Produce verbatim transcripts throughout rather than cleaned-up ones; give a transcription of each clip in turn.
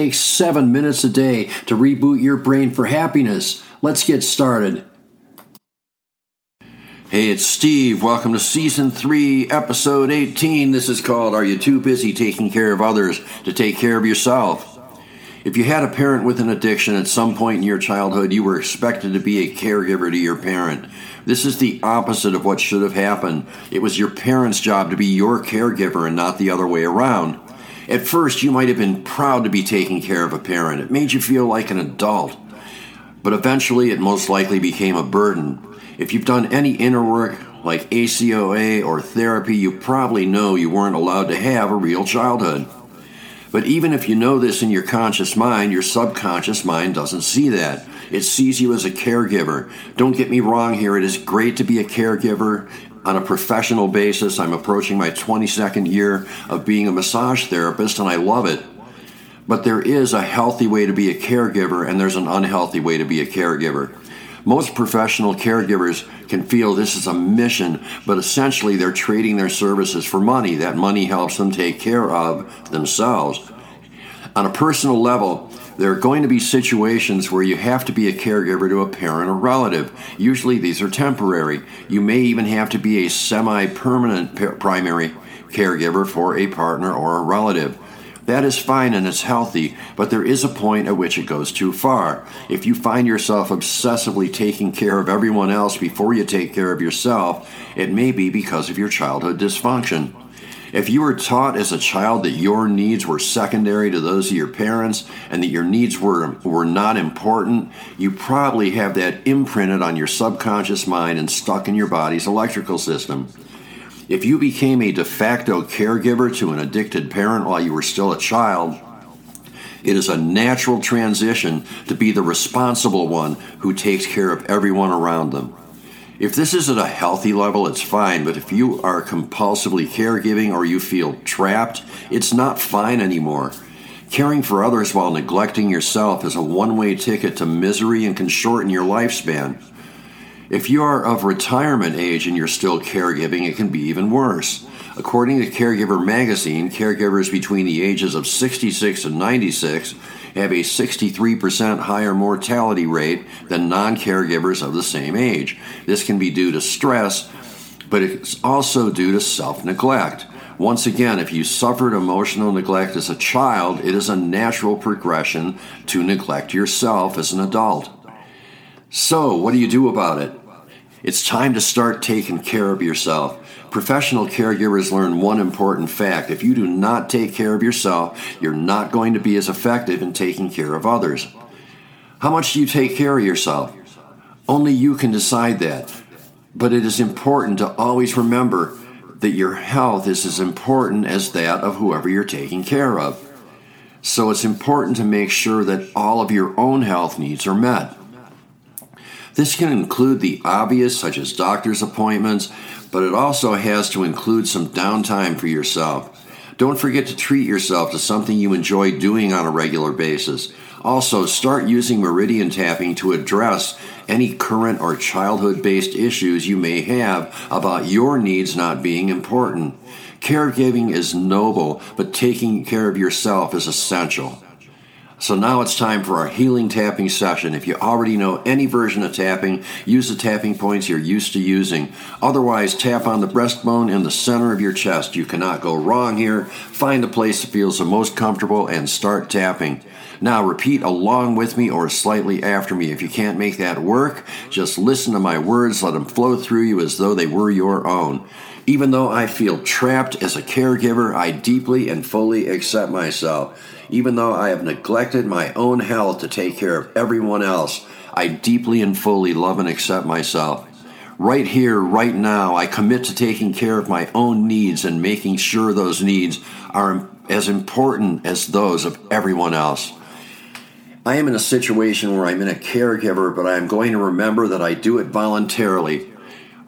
Takes seven minutes a day to reboot your brain for happiness. Let's get started. Hey, it's Steve. Welcome to Season three, Episode eighteen. This is called, Are You Too Busy Taking Care of Others to Take Care of Yourself? If you had a parent with an addiction at some point in your childhood, you were expected to be a caregiver to your parent. This is the opposite of what should have happened. It was your parent's job to be your caregiver and not the other way around. At first, you might have been proud to be taking care of a parent. It made you feel like an adult. But eventually, it most likely became a burden. If you've done any inner work, like A C O A or therapy, you probably know you weren't allowed to have a real childhood. But even if you know this in your conscious mind, your subconscious mind doesn't see that. It sees you as a caregiver. Don't get me wrong here. It is great to be a caregiver. On a professional basis, I'm approaching my twenty-second year of being a massage therapist, and I love it. But there is a healthy way to be a caregiver, and there's an unhealthy way to be a caregiver. Most professional caregivers can feel this is a mission, but essentially they're trading their services for money. That money helps them take care of themselves. On a personal level, there are going to be situations where you have to be a caregiver to a parent or relative. Usually these are temporary. You may even have to be a semi-permanent primary caregiver for a partner or a relative. That is fine and it's healthy, but there is a point at which it goes too far. If you find yourself obsessively taking care of everyone else before you take care of yourself, it may be because of your childhood dysfunction. If you were taught as a child that your needs were secondary to those of your parents and that your needs were, were not important, you probably have that imprinted on your subconscious mind and stuck in your body's electrical system. If you became a de facto caregiver to an addicted parent while you were still a child, it is a natural transition to be the responsible one who takes care of everyone around them. If this is at a healthy level, it's fine, but if you are compulsively caregiving or you feel trapped, it's not fine anymore. Caring for others while neglecting yourself is a one-way ticket to misery and can shorten your lifespan. If you are of retirement age and you're still caregiving, it can be even worse. According to Caregiver Magazine, caregivers between the ages of sixty-six and ninety-six have a sixty-three percent higher mortality rate than non-caregivers of the same age. This can be due to stress, but it's also due to self-neglect. Once again, if you suffered emotional neglect as a child, it is a natural progression to neglect yourself as an adult. So, what do you do about it? It's time to start taking care of yourself. Professional caregivers learn one important fact. If you do not take care of yourself, you're not going to be as effective in taking care of others. How much do you take care of yourself? Only you can decide that. But it is important to always remember that your health is as important as that of whoever you're taking care of. So it's important to make sure that all of your own health needs are met. This can include the obvious, such as doctor's appointments, but it also has to include some downtime for yourself. Don't forget to treat yourself to something you enjoy doing on a regular basis. Also, start using meridian tapping to address any current or childhood-based issues you may have about your needs not being important. Caregiving is noble, but taking care of yourself is essential. So now it's time for our healing tapping session. If you already know any version of tapping, use the tapping points you're used to using. Otherwise, tap on the breastbone in the center of your chest. You cannot go wrong here. Find the place that feels the most comfortable and start tapping. Now repeat along with me or slightly after me. If you can't make that work, just listen to my words. Let them flow through you as though they were your own. Even though I feel trapped as a caregiver, I deeply and fully accept myself. Even though I have neglected my own health to take care of everyone else, I deeply and fully love and accept myself. Right here, right now, I commit to taking care of my own needs and making sure those needs are as important as those of everyone else. I am in a situation where I'm in a caregiver, but I am going to remember that I do it voluntarily.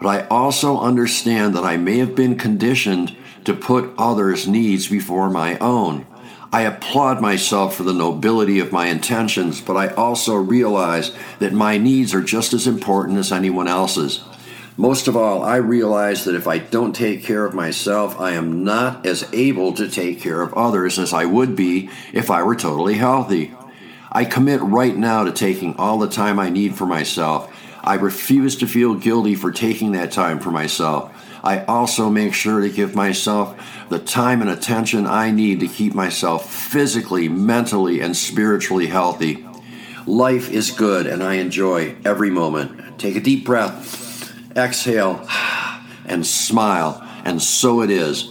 But I also understand that I may have been conditioned to put others' needs before my own. I applaud myself for the nobility of my intentions, but I also realize that my needs are just as important as anyone else's. Most of all, I realize that if I don't take care of myself, I am not as able to take care of others as I would be if I were totally healthy. I commit right now to taking all the time I need for myself. I refuse to feel guilty for taking that time for myself. I also make sure to give myself the time and attention I need to keep myself physically, mentally, and spiritually healthy. Life is good, and I enjoy every moment. Take a deep breath, exhale, and smile, and so it is.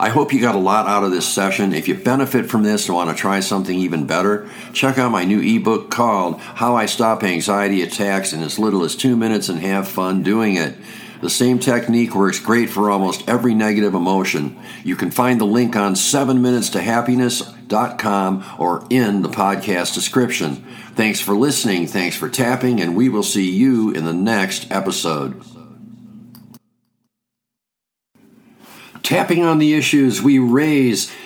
I hope you got a lot out of this session. If you benefit from this and want to try something even better, check out my new ebook called How I Stop Anxiety Attacks in As Little as Two Minutes and Have Fun Doing It. The same technique works great for almost every negative emotion. You can find the link on seven minutes to happiness dot com or in the podcast description. Thanks for listening, thanks for tapping, and we will see you in the next episode. Tapping on the issues we raise